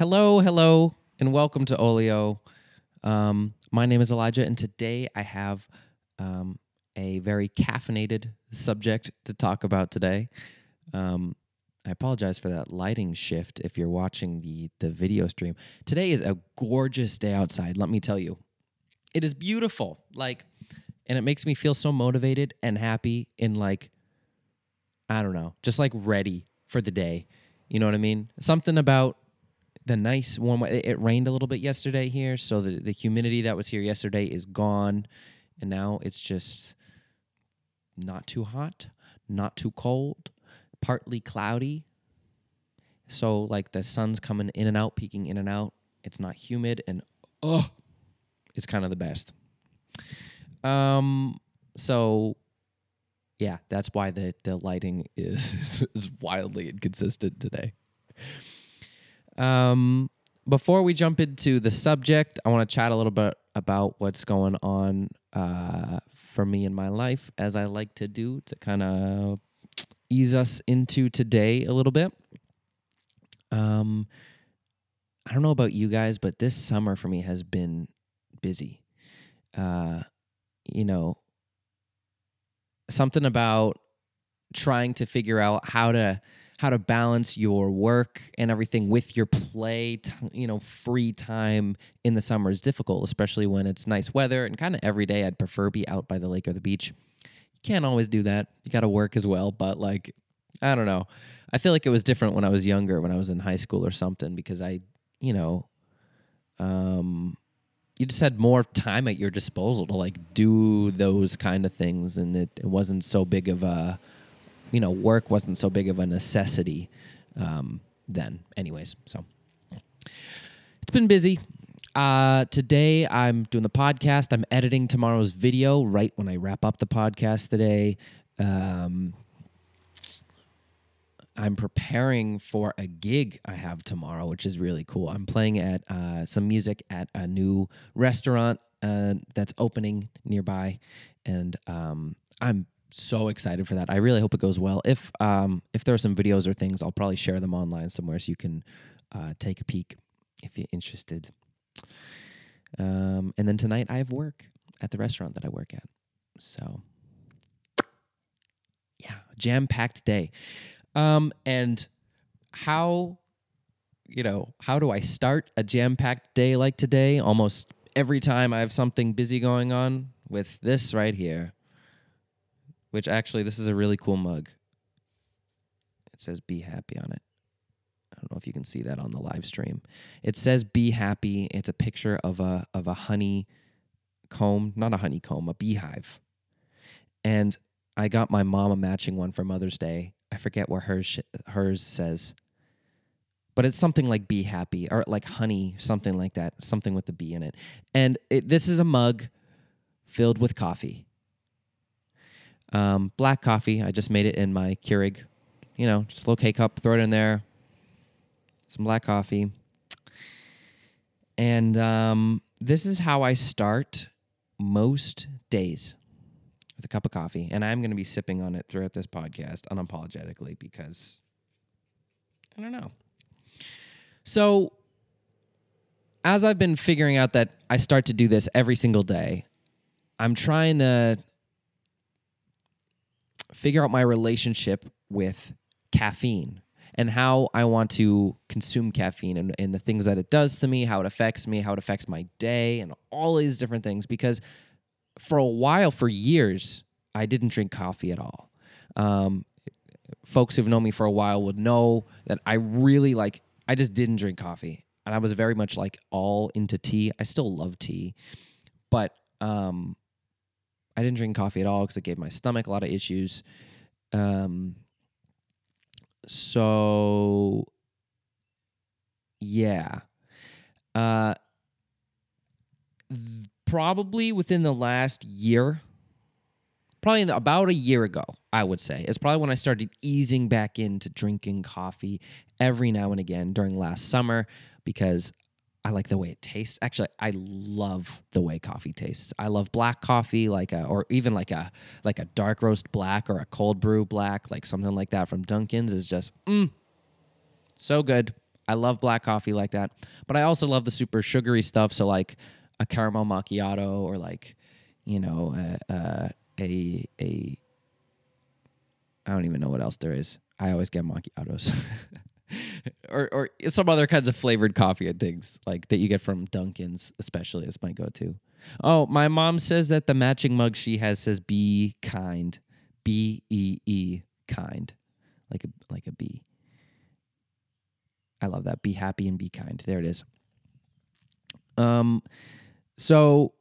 Hello, and welcome to Olio. My name is Elijah, and today I have a very caffeinated subject to talk about today. I apologize for that lighting shift if you're watching the video stream. Today is a gorgeous day outside, let me tell you. It is beautiful, and it makes me feel so motivated and happy and, ready for the day. You know what I mean? Something about the nice warm weather. It rained a little bit yesterday here, so the humidity that was here yesterday is gone, and now it's just not too hot, not too cold, partly cloudy. So the sun's coming in and out, peeking in and out. It's not humid, and it's kind of the best. So yeah, that's why the lighting is wildly inconsistent today. Before we jump into the subject, I want to chat a little bit about what's going on for me in my life, as I like to do to kind of ease us into today a little bit. I don't know about you guys, but this summer for me has been busy. Something about trying to figure out how to balance your work and everything with your play, free time in the summer is difficult, especially when it's nice weather and kind of every day I'd prefer be out by the lake or the beach. You can't always do that. You got to work as well, but I don't know. I feel like it was different when I was younger, when I was in high school or something, because you just had more time at your disposal to do those kind of things, and it wasn't so big of a work wasn't so big of a necessity then. Anyways, so it's been busy. Today I'm doing the podcast. I'm editing tomorrow's video right when I wrap up the podcast today. I'm preparing for a gig I have tomorrow, which is really cool. I'm playing at some music at a new restaurant that's opening nearby, and I'm so excited for that. I really hope it goes well. If there are some videos or things, I'll probably share them online somewhere so you can take a peek if you're interested. And then tonight I have work at the restaurant that I work at. So, yeah, jam-packed day. And how do I start a jam-packed day like today? Almost every time I have something busy going on with this right here. Which actually, this is a really cool mug. It says "Be Happy" on it. I don't know if you can see that on the live stream. It says "Be Happy." It's a picture of a honeycomb, not a honeycomb, a beehive. And I got my mom a matching one for Mother's Day. I forget what hers says, but it's something like "Be Happy" or like honey, something like that, something with the bee in it. And this is a mug filled with coffee. Black coffee. I just made it in my Keurig, just low K cup, throw it in there, some black coffee. And this is how I start most days, with a cup of coffee. And I'm going to be sipping on it throughout this podcast unapologetically because I don't know. So as I've been figuring out that I start to do this every single day, I'm trying to figure out my relationship with caffeine and how I want to consume caffeine and the things that it does to me, how it affects me, how it affects my day, and all these different things. Because for a while, for years, I didn't drink coffee at all. Folks who've known me for a while would know that I really I just didn't drink coffee. And I was very much all into tea. I still love tea, but I didn't drink coffee at all because it gave my stomach a lot of issues. So, yeah. Probably within the last year, about a year ago, I would say. It's probably when I started easing back into drinking coffee every now and again during last summer because I like the way it tastes. Actually, I love the way coffee tastes. I love black coffee, or even a dark roast black or a cold brew black, something like that from Dunkin's is just so good. I love black coffee like that. But I also love the super sugary stuff. So like a caramel macchiato or like, you know, I don't even know what else there is. I always get macchiatos or some other kinds of flavored coffee and things like that you get from Dunkin's, especially is my go-to. Oh, my mom says that the matching mug she has says be kind, B-E-E, kind, like a bee. I love that. Be happy and be kind. There it is. So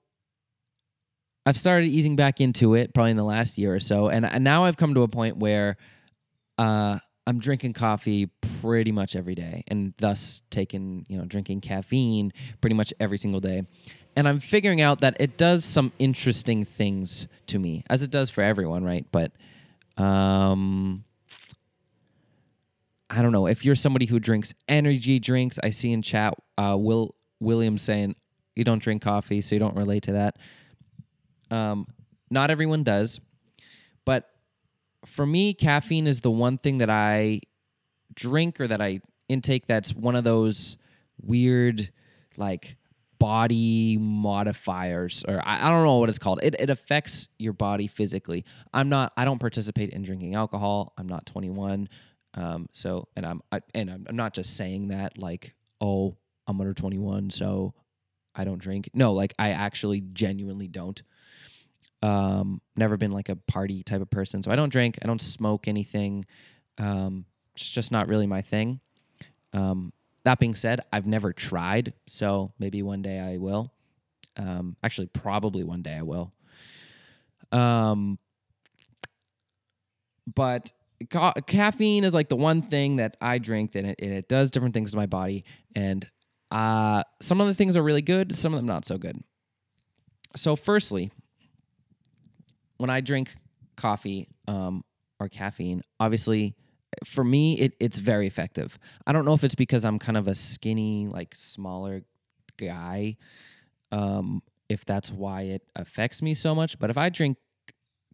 I've started easing back into it probably in the last year or so. And now I've come to a point where I'm drinking coffee pretty much every day and thus taking, you know, drinking caffeine pretty much every single day. And I'm figuring out that it does some interesting things to me, as it does for everyone, right? But I don't know. If you're somebody who drinks energy drinks, I see in chat Will Williams saying, you don't drink coffee, so you don't relate to that. Not everyone does. But for me, caffeine is the one thing that I drink or that I intake that's one of those weird, like, body modifiers, or I don't know what it's called. It affects your body physically. I don't participate in drinking alcohol. I'm not 21. I'm not just saying that like, oh, I'm under 21, so I don't drink. No, like I actually genuinely don't. Never been like a party type of person. So I don't drink. I don't smoke anything. It's just not really my thing. That being said, I've never tried, so maybe one day I will. Actually, probably one day I will. But caffeine is like the one thing that I drink, and it does different things to my body. And some of the things are really good, some of them not so good. So firstly, when I drink coffee or caffeine, obviously, for me, it's very effective. I don't know if it's because I'm kind of a skinny, like smaller guy, if that's why it affects me so much. But if I drink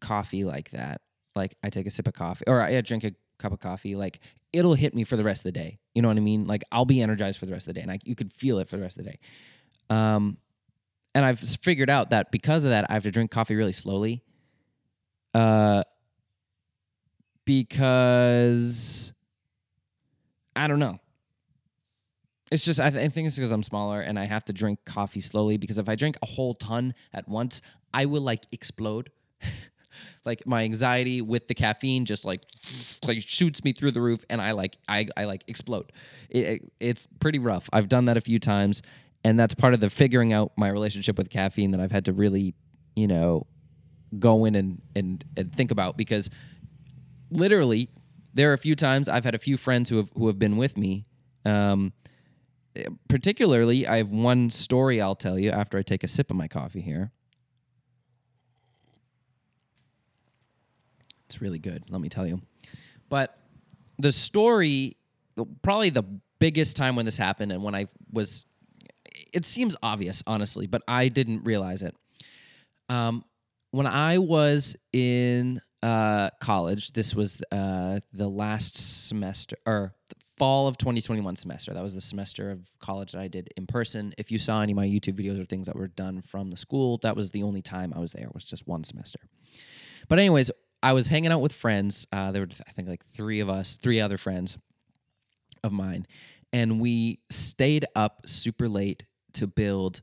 coffee like that, like I take a sip of coffee or I drink a cup of coffee, like it'll hit me for the rest of the day. You know what I mean? Like I'll be energized for the rest of the day, and you could feel it for the rest of the day. And I've figured out that because of that, I have to drink coffee really slowly. Because I don't know. It's just, I think it's because I'm smaller and I have to drink coffee slowly, because if I drink a whole ton at once, I will like explode. Like my anxiety with the caffeine just like shoots me through the roof, and I explode. It's pretty rough. I've done that a few times, and that's part of the figuring out my relationship with caffeine that I've had to really, you know, go in and think about, because literally, there are a few times I've had a few friends who have been with me. Particularly, I have one story I'll tell you after I take a sip of my coffee here. It's really good, let me tell you. But the story, probably the biggest time when this happened, and when I was, it seems obvious, honestly, but I didn't realize it. When I was in college, this was the last semester, or the fall of 2021 semester. That was the semester of college that I did in person. If you saw any of my YouTube videos or things that were done from the school, that was the only time I was there, was just one semester. But anyways, I was hanging out with friends. There were, I think, like three other friends of mine, and we stayed up super late to build,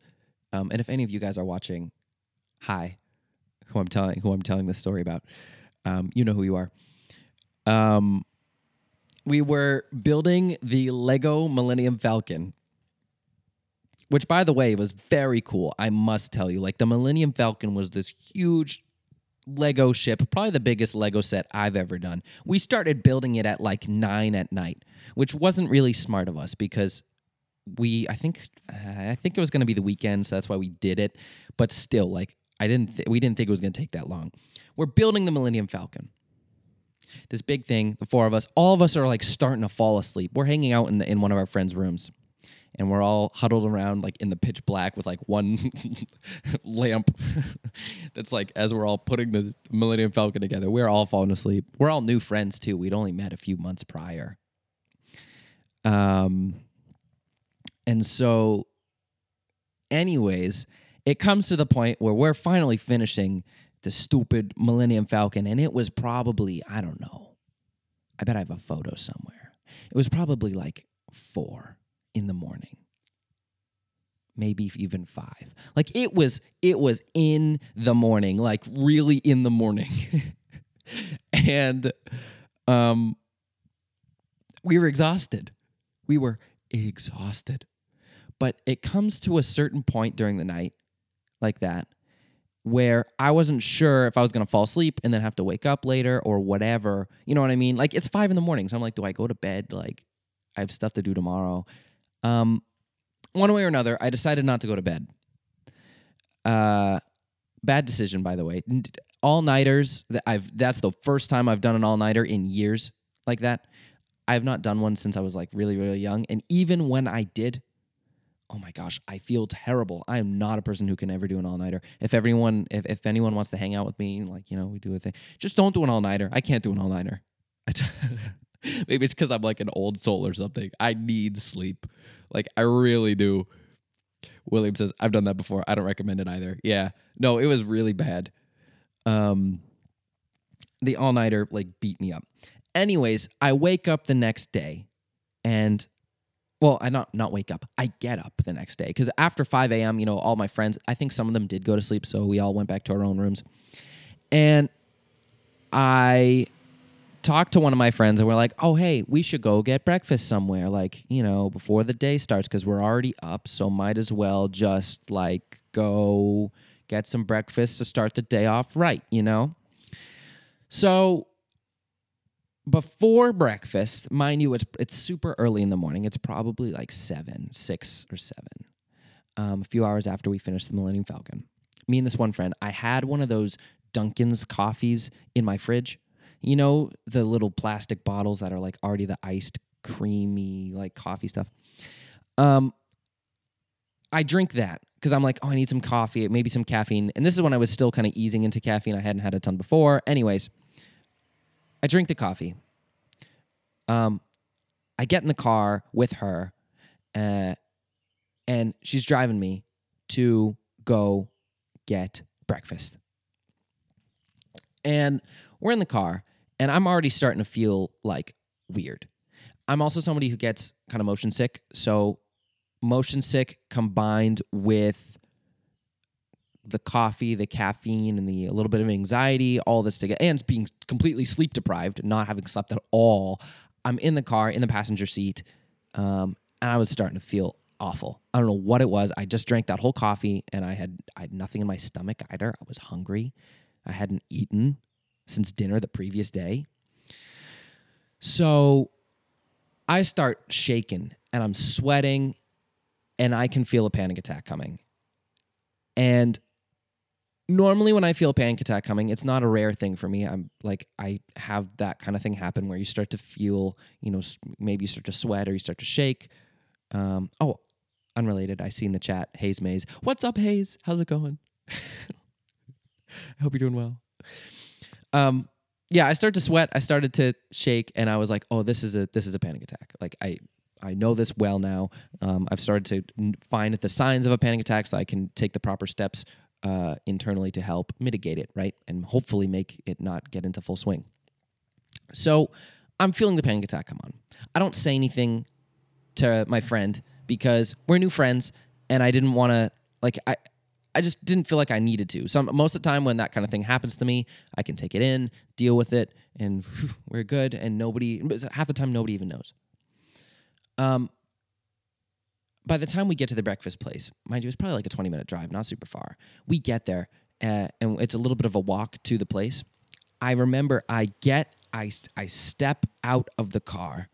and if any of you guys are watching, hi, who I'm telling this story about. You know who you are. We were building the Lego Millennium Falcon, which, by the way, was very cool. I must tell you, like the Millennium Falcon was this huge Lego ship, probably the biggest Lego set I've ever done. We started building it at like 9 p.m, which wasn't really smart of us, because I think it was going to be the weekend, so that's why we did it. But still, like we didn't think it was going to take that long. We're building the Millennium Falcon, this big thing, the four of us. All of us are like starting to fall asleep. We're hanging out in one of our friends' rooms, and we're all huddled around like in the pitch black with like one lamp that's like, as we're all putting the Millennium Falcon together, we're all falling asleep. We're all new friends too. We'd only met a few months prior. And so anyways, it comes to the point where we're finally finishing the stupid Millennium Falcon, and it was probably, I don't know, I bet I have a photo somewhere. It was probably like 4 a.m, maybe even 5. Like it was in the morning, like really in the morning. And we were exhausted. We were exhausted. But it comes to a certain point during the night like that where I wasn't sure if I was going to fall asleep and then have to wake up later or whatever. You know what I mean? Like it's 5 a.m, so I'm like, do I go to bed? Like I have stuff to do tomorrow. One way or another, I decided not to go to bed. Bad decision, by the way. All-nighters, that's the first time I've done an all-nighter in years like that. I've not done one since I was like really, really young. And even when I did, oh my gosh, I feel terrible. I am not a person who can ever do an all-nighter. If anyone wants to hang out with me, like, you know, we do a thing. Just don't do an all-nighter. I can't do an all-nighter. Maybe it's because I'm like an old soul or something. I need sleep. Like, I really do. William says, I've done that before. I don't recommend it either. Yeah. No, it was really bad. The all-nighter, like, beat me up. Anyways, I wake up the next day and... Well, I not wake up. I get up the next day because after 5 a.m., you know, all my friends, I think some of them did go to sleep, so we all went back to our own rooms. And I talked to one of my friends and we're like, oh, hey, we should go get breakfast somewhere, like, you know, before the day starts because we're already up, so might as well just, like, go get some breakfast to start the day off right, you know? So... Before breakfast, mind you, it's super early in the morning. It's probably like 6 or 7, a few hours after we finished the Millennium Falcon. Me and this one friend, I had one of those Dunkin's coffees in my fridge. You know, the little plastic bottles that are like already the iced, creamy, like coffee stuff. I drink that because I'm like, oh, I need some coffee, maybe some caffeine. And this is when I was still kind of easing into caffeine. I hadn't had a ton before. Anyways. I drink the coffee. I get in the car with her, and she's driving me to go get breakfast. And we're in the car, and I'm already starting to feel, like, weird. I'm also somebody who gets kind of motion sick, so motion sick combined with the coffee, the caffeine, and the a little bit of anxiety, all this together, and being completely sleep deprived, not having slept at all. I'm in the car, in the passenger seat, and I was starting to feel awful. I don't know what it was. I just drank that whole coffee, and I had nothing in my stomach either. I was hungry. I hadn't eaten since dinner the previous day. So I start shaking, and I'm sweating, and I can feel a panic attack coming. And normally when I feel a panic attack coming, it's not a rare thing for me. I'm like, I have that kind of thing happen where you start to feel, you know, maybe you start to sweat or you start to shake. Oh, unrelated. I see in the chat, Hayes Mays. What's up, Hayes? How's it going? I hope you're doing well. Yeah, I started to sweat. I started to shake and I was like, oh, this is a panic attack. Like I know this well now. I've started to find the signs of a panic attack so I can take the proper steps internally to help mitigate it, right? And hopefully make it not get into full swing. So I'm feeling the panic attack come on. I don't say anything to my friend because we're new friends and I didn't want to, like, I just didn't feel like I needed to. So most of the time when that kind of thing happens to me, I can take it in, deal with it, and whew, we're good. And half the time, nobody even knows. By the time we get to the breakfast place, mind you, it's probably like a 20-minute drive, not super far. We get there, and it's a little bit of a walk to the place. I remember I step out of the car,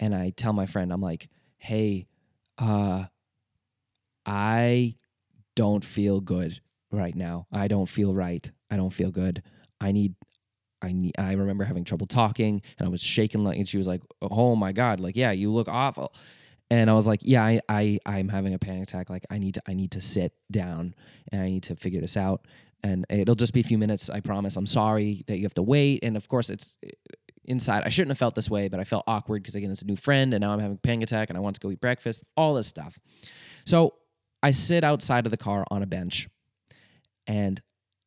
and I tell my friend, I'm like, hey, I don't feel good right now. I don't feel right. I don't feel good. I remember having trouble talking and I was shaking, like, and she was like, oh my God, like, yeah, you look awful. And I was like, yeah, I'm having a panic attack. Like I need to sit down and I need to figure this out. And it'll just be a few minutes. I promise. I'm sorry that you have to wait. And of course inside. I shouldn't have felt this way, but I felt awkward because, again, it's a new friend, and now I'm having a panic attack, and I want to go eat breakfast, all this stuff. So I sit outside of the car on a bench, and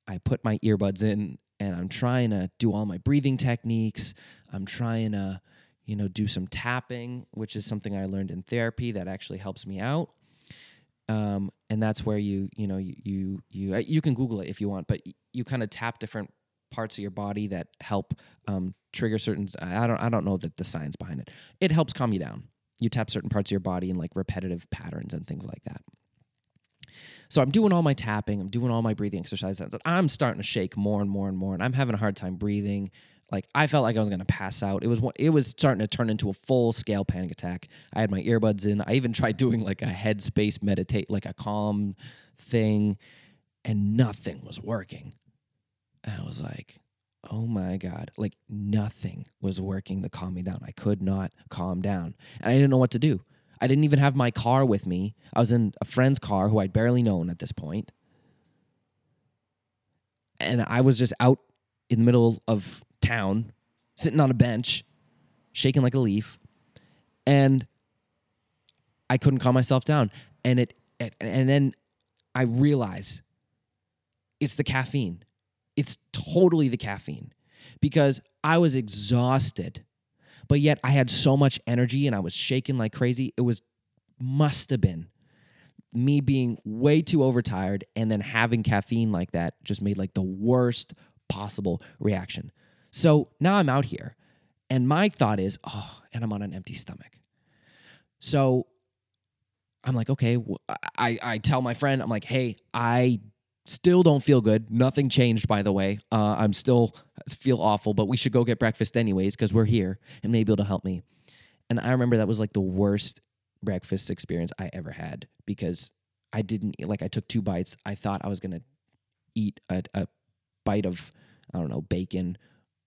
I put my earbuds in, and I'm trying to do all my breathing techniques. I'm trying to, you know, do some tapping, which is something I learned in therapy that actually helps me out. And that's where you can Google it if you want, but you kind of tap different parts of your body that help trigger certain. I don't know the science behind it. It helps calm you down. You tap certain parts of your body in like repetitive patterns and things like that. So I'm doing all my tapping. I'm doing all my breathing exercises. I'm starting to shake more and more and more, and I'm having a hard time breathing. Like, I felt like I was going to pass out. It was starting to turn into a full-scale panic attack. I had my earbuds in. I even tried doing like a headspace meditate, like a calm thing, and nothing was working. And I was like, oh my God. Like, nothing was working to calm me down. I could not calm down. And I didn't know what to do. I didn't even have my car with me. I was in a friend's car who I'd barely known at this point. And I was just out in the middle of town, sitting on a bench, shaking like a leaf. And I couldn't calm myself down. And then I realized it's the caffeine. It's totally the caffeine, because I was exhausted, but yet I had so much energy and I was shaking like crazy. It must have been me being way too overtired, and then having caffeine like that just made like the worst possible reaction. So now I'm out here, and my thought is, and I'm on an empty stomach. So I'm like, okay, I tell my friend, I'm like, hey, I still don't feel good. Nothing changed, by the way. I'm still feel awful, but we should go get breakfast anyways because we're here, and maybe it'll help me. And I remember that was like the worst breakfast experience I ever had, because I didn't eat. Like, I took 2 bites. I thought I was going to eat a bite of, I don't know, bacon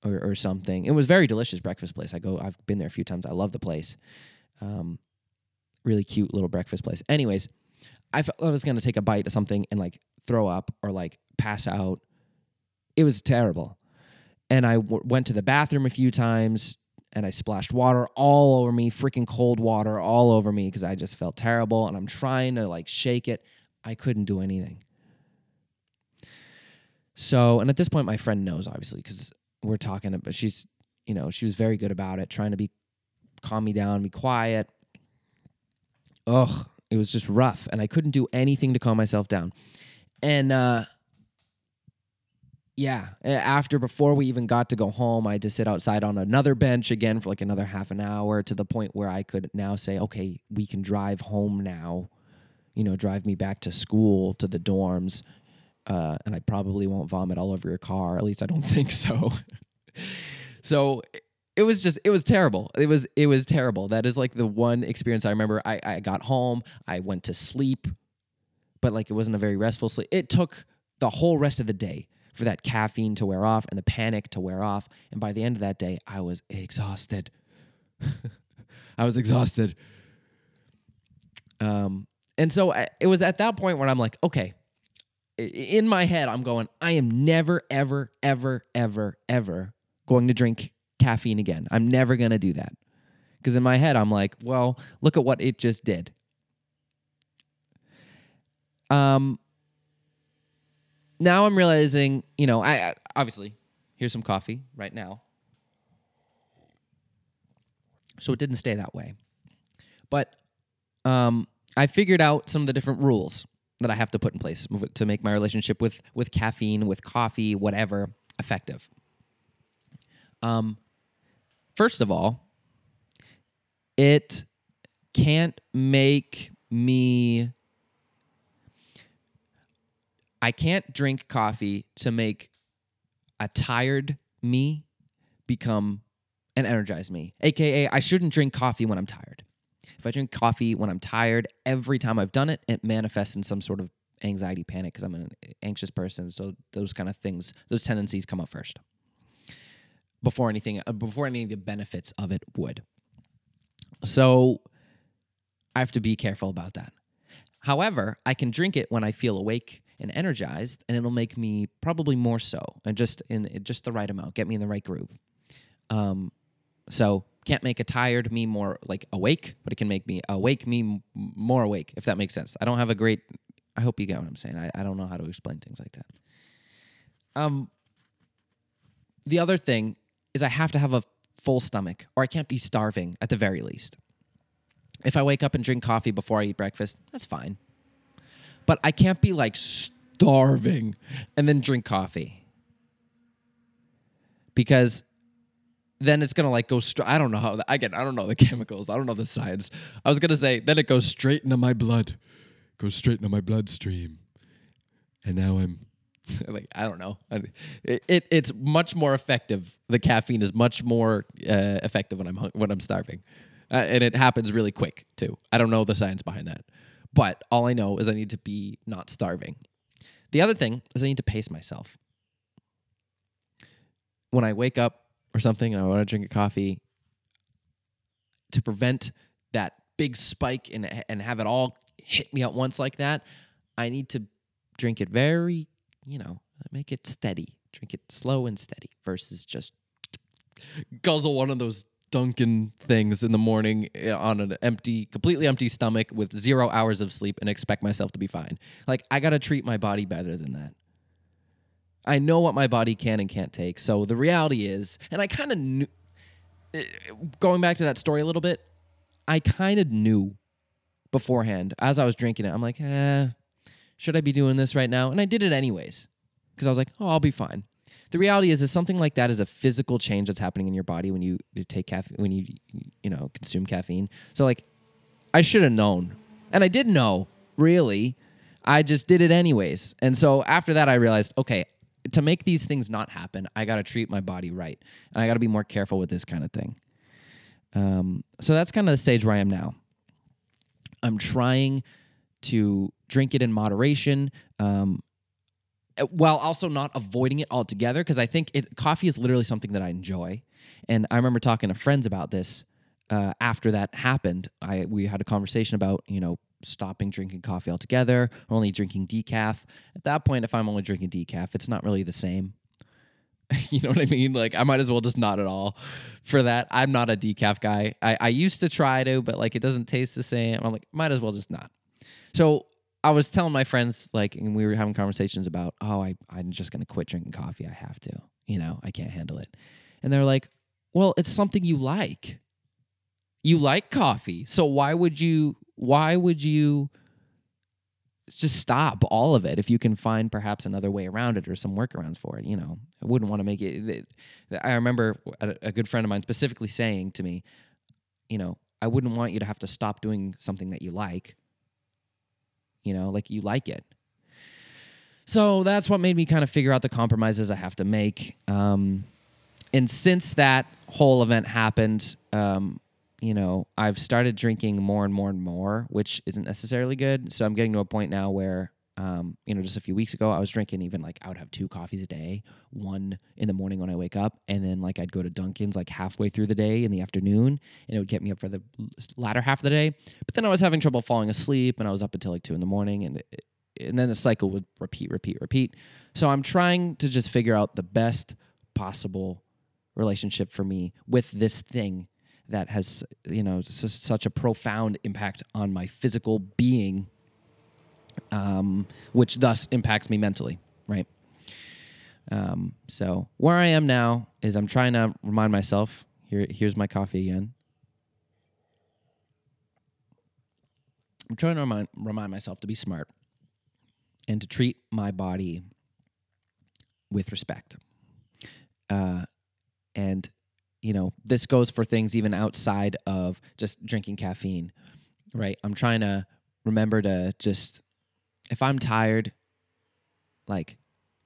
or something. It was a very delicious breakfast place. I've been there a few times. I love the place. Really cute little breakfast place. Anyways, I felt I was going to take a bite of something and like throw up or like pass out. It was terrible. And I went to the bathroom a few times, and I splashed water all over me, freaking cold water all over me, because I just felt terrible, and I'm trying to like shake it. I couldn't do anything. So, and at this point my friend knows, obviously, because we're talking, but she's, you know, she was very good about it, trying to calm me down, be quiet. Ugh, it was just rough, and I couldn't do anything to calm myself down. And before we even got to go home, I had to sit outside on another bench again for like another half an hour, to the point where I could now say, okay, we can drive home now, you know, drive me back to school, to the dorms. And I probably won't vomit all over your car. At least I don't think so. So it was terrible. It was terrible. That is like the one experience I remember. I got home. I went to sleep, but like, it wasn't a very restful sleep. It took the whole rest of the day for that caffeine to wear off and the panic to wear off. And by the end of that day, I was exhausted. I was exhausted. And so it was at that point when I'm like, okay, in my head, I'm going, I am never, ever, ever, ever, ever going to drink caffeine again. I'm never going to do that. Because in my head, I'm like, well, look at what it just did. Now I'm realizing, you know, I obviously, here's some coffee right now. So it didn't stay that way. But I figured out some of the different rules that I have to put in place to make my relationship with caffeine, with coffee, whatever, effective. First of all, it can't make me... I can't drink coffee to make a tired me become an energized me, aka I shouldn't drink coffee when I'm tired. If I drink coffee when I'm tired, every time I've done it, it manifests in some sort of anxiety, panic, because I'm an anxious person. So those kind of things, those tendencies come up first before any of the benefits of it would. So I have to be careful about that. However, I can drink it when I feel awake and energized, and it'll make me probably more so, and just the right amount, get me in the right groove. So can't make a tired me more like awake, but it can make me awake me more awake, if that makes sense. I don't have a great... I hope you get what I'm saying. I don't know how to explain things like that. The other thing is I have to have a full stomach, or I can't be starving at the very least. If I wake up and drink coffee before I eat breakfast, that's fine. But I can't be like starving and then drink coffee. Because then it's going to like go straight. I don't know how, again, I don't know the chemicals. I don't know the science. I was going to say, then it goes straight into my blood. Goes straight into my bloodstream. And now I'm like, I don't know. It's much more effective. The caffeine is much more effective when I'm starving. And it happens really quick too. I don't know the science behind that. But all I know is I need to be not starving. The other thing is I need to pace myself. When I wake up or something and I want to drink a coffee, to prevent that big spike and have it all hit me at once like that, I need to drink it very, make it steady. Drink it slow and steady versus just guzzle one of those Dunkin' things in the morning on an completely empty stomach with 0 hours of sleep and expect myself to be fine. Like, I got to treat my body better than that. I know what my body can and can't take. So the reality is, and I kind of knew, going back to that story a little bit, I kind of knew beforehand, as I was drinking it, I'm like, should I be doing this right now? And I did it anyways, because I was like, oh, I'll be fine. The reality is something like that is a physical change that's happening in your body when you take caffeine, when you consume caffeine. So like, I should have known, and I did know, really. I just did it anyways. And so after that, I realized, okay, to make these things not happen, I got to treat my body right, and I got to be more careful with this kind of thing. So that's kind of the stage where I am now. I'm trying to drink it in moderation, while also not avoiding it altogether, because I think coffee is literally something that I enjoy. And I remember talking to friends about this after that happened. We had a conversation about, stopping drinking coffee altogether, only drinking decaf. At that point, if I'm only drinking decaf, it's not really the same. You know what I mean? Like, I might as well just not at all for that. I'm not a decaf guy. I used to try to, but like, it doesn't taste the same. I'm like, might as well just not. So I was telling my friends, like, and we were having conversations about, oh, I'm just going to quit drinking coffee. I have to, I can't handle it. And they're like, well, it's something you like. You like coffee. So why would you just stop all of it if you can find perhaps another way around it or some workarounds for it? I wouldn't want to make it. I remember a good friend of mine specifically saying to me, I wouldn't want you to have to stop doing something that you like. Like, you like it. So that's what made me kind of figure out the compromises I have to make. And since that whole event happened, I've started drinking more and more and more, which isn't necessarily good. So I'm getting to a point now where, just a few weeks ago, I was drinking even like I would have 2 coffees a day, one in the morning when I wake up, and then like I'd go to Dunkin's like halfway through the day in the afternoon, and it would get me up for the latter half of the day. But then I was having trouble falling asleep, and I was up until like 2 a.m, and then the cycle would repeat. So I'm trying to just figure out the best possible relationship for me with this thing that has, such a profound impact on my physical being, which thus impacts me mentally, right? So where I am now is I'm trying to remind myself, here's my coffee again. I'm trying to remind myself to be smart and to treat my body with respect. And this goes for things even outside of just drinking caffeine, right? I'm trying to remember to just, if I'm tired, like,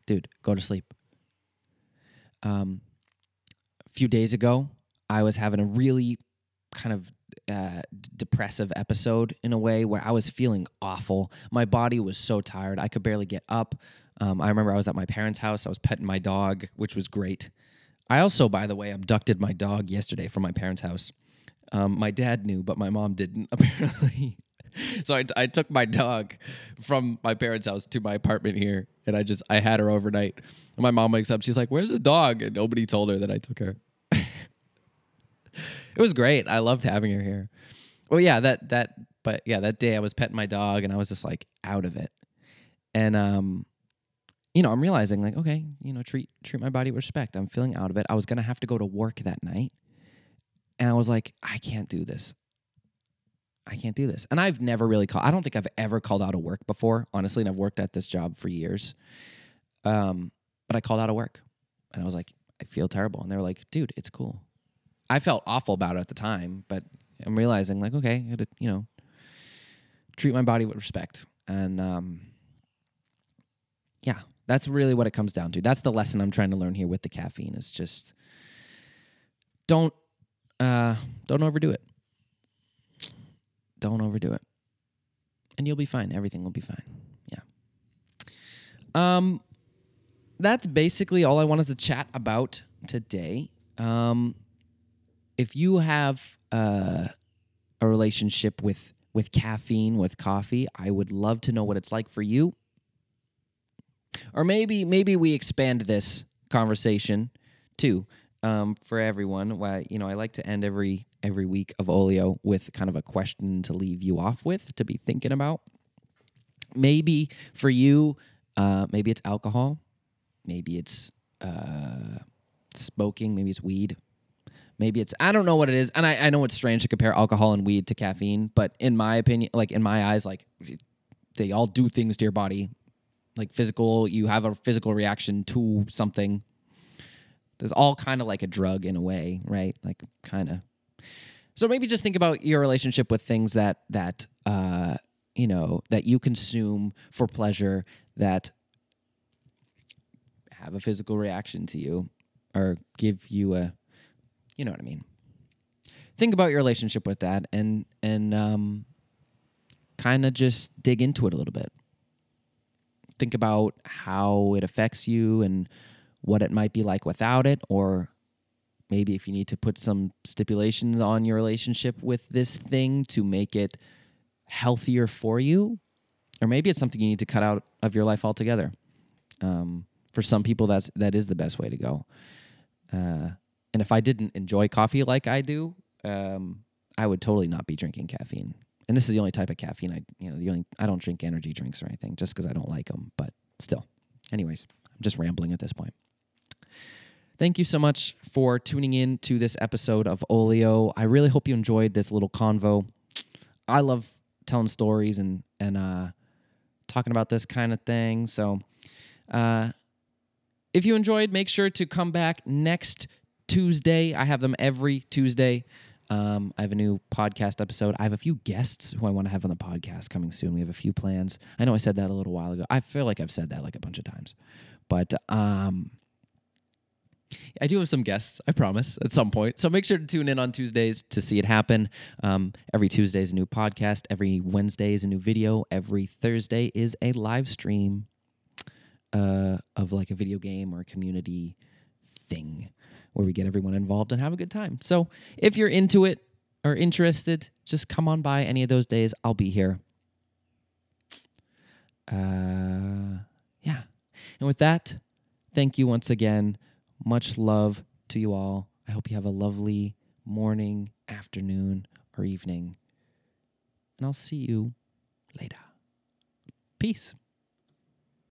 dude, go to sleep. A few days ago, I was having a really kind of depressive episode in a way where I was feeling awful. My body was so tired. I could barely get up. I remember I was at my parents' house. I was petting my dog, which was great. I also, by the way, abducted my dog yesterday from my parents' house. My dad knew, but my mom didn't, apparently. So I took my dog from my parents' house to my apartment here, and I had her overnight. And my mom wakes up, she's like, "Where's the dog?" And nobody told her that I took her. It was great. I loved having her here. Well, yeah, that day I was petting my dog and I was just like out of it. And, I'm realizing like, okay, treat my body with respect. I'm feeling out of it. I was going to have to go to work that night. And I was like, I can't do this. And I've never really I don't think I've ever called out of work before, honestly. And I've worked at this job for years. But I called out of work and I was like, I feel terrible. And they were like, dude, it's cool. I felt awful about it at the time, but I'm realizing like, okay, I had to, treat my body with respect. And, yeah, that's really what it comes down to. That's the lesson I'm trying to learn here with the caffeine is just don't overdo it. Don't overdo it. And you'll be fine. Everything will be fine. Yeah. That's basically all I wanted to chat about today. If you have a relationship with caffeine, with coffee, I would love to know what it's like for you. Or maybe we expand this conversation too for everyone. I like to end every week of Olio with kind of a question to leave you off with, to be thinking about. Maybe for you, maybe it's alcohol. Maybe it's smoking. Maybe it's weed. Maybe it's, I don't know what it is. And I know it's strange to compare alcohol and weed to caffeine, but in my opinion, like in my eyes, like they all do things to your body. Like physical, you have a physical reaction to something. There's all kind of like a drug in a way, right? Like kind of. So maybe just think about your relationship with things that you consume for pleasure that have a physical reaction to you or give you a, you know what I mean? Think about your relationship with that and kind of just dig into it a little bit. Think about how it affects you and what it might be like without it, or maybe if you need to put some stipulations on your relationship with this thing to make it healthier for you, or maybe it's something you need to cut out of your life altogether. For some people, that is the best way to go. And if I didn't enjoy coffee like I do, I would totally not be drinking caffeine. And this is the only type of caffeine I don't drink energy drinks or anything just because I don't like them. But still, anyways, I'm just rambling at this point. Thank you so much for tuning in to this episode of Olio. I really hope you enjoyed this little convo. I love telling stories and talking about this kind of thing. So if you enjoyed, make sure to come back next Tuesday. I have them every Tuesday. I have a new podcast episode. I have a few guests who I want to have on the podcast coming soon. We have a few plans. I know I said that a little while ago. I feel like I've said that like a bunch of times. But I do have some guests, I promise, at some point. So make sure to tune in on Tuesdays to see it happen. Every Tuesday is a new podcast. Every Wednesday is a new video. Every Thursday is a live stream of like a video game or a community thing where we get everyone involved and have a good time. So if you're into it or interested, just come on by any of those days. I'll be here. Yeah. And with that, thank you once again. Much love to you all. I hope you have a lovely morning, afternoon, or evening. And I'll see you later. Peace.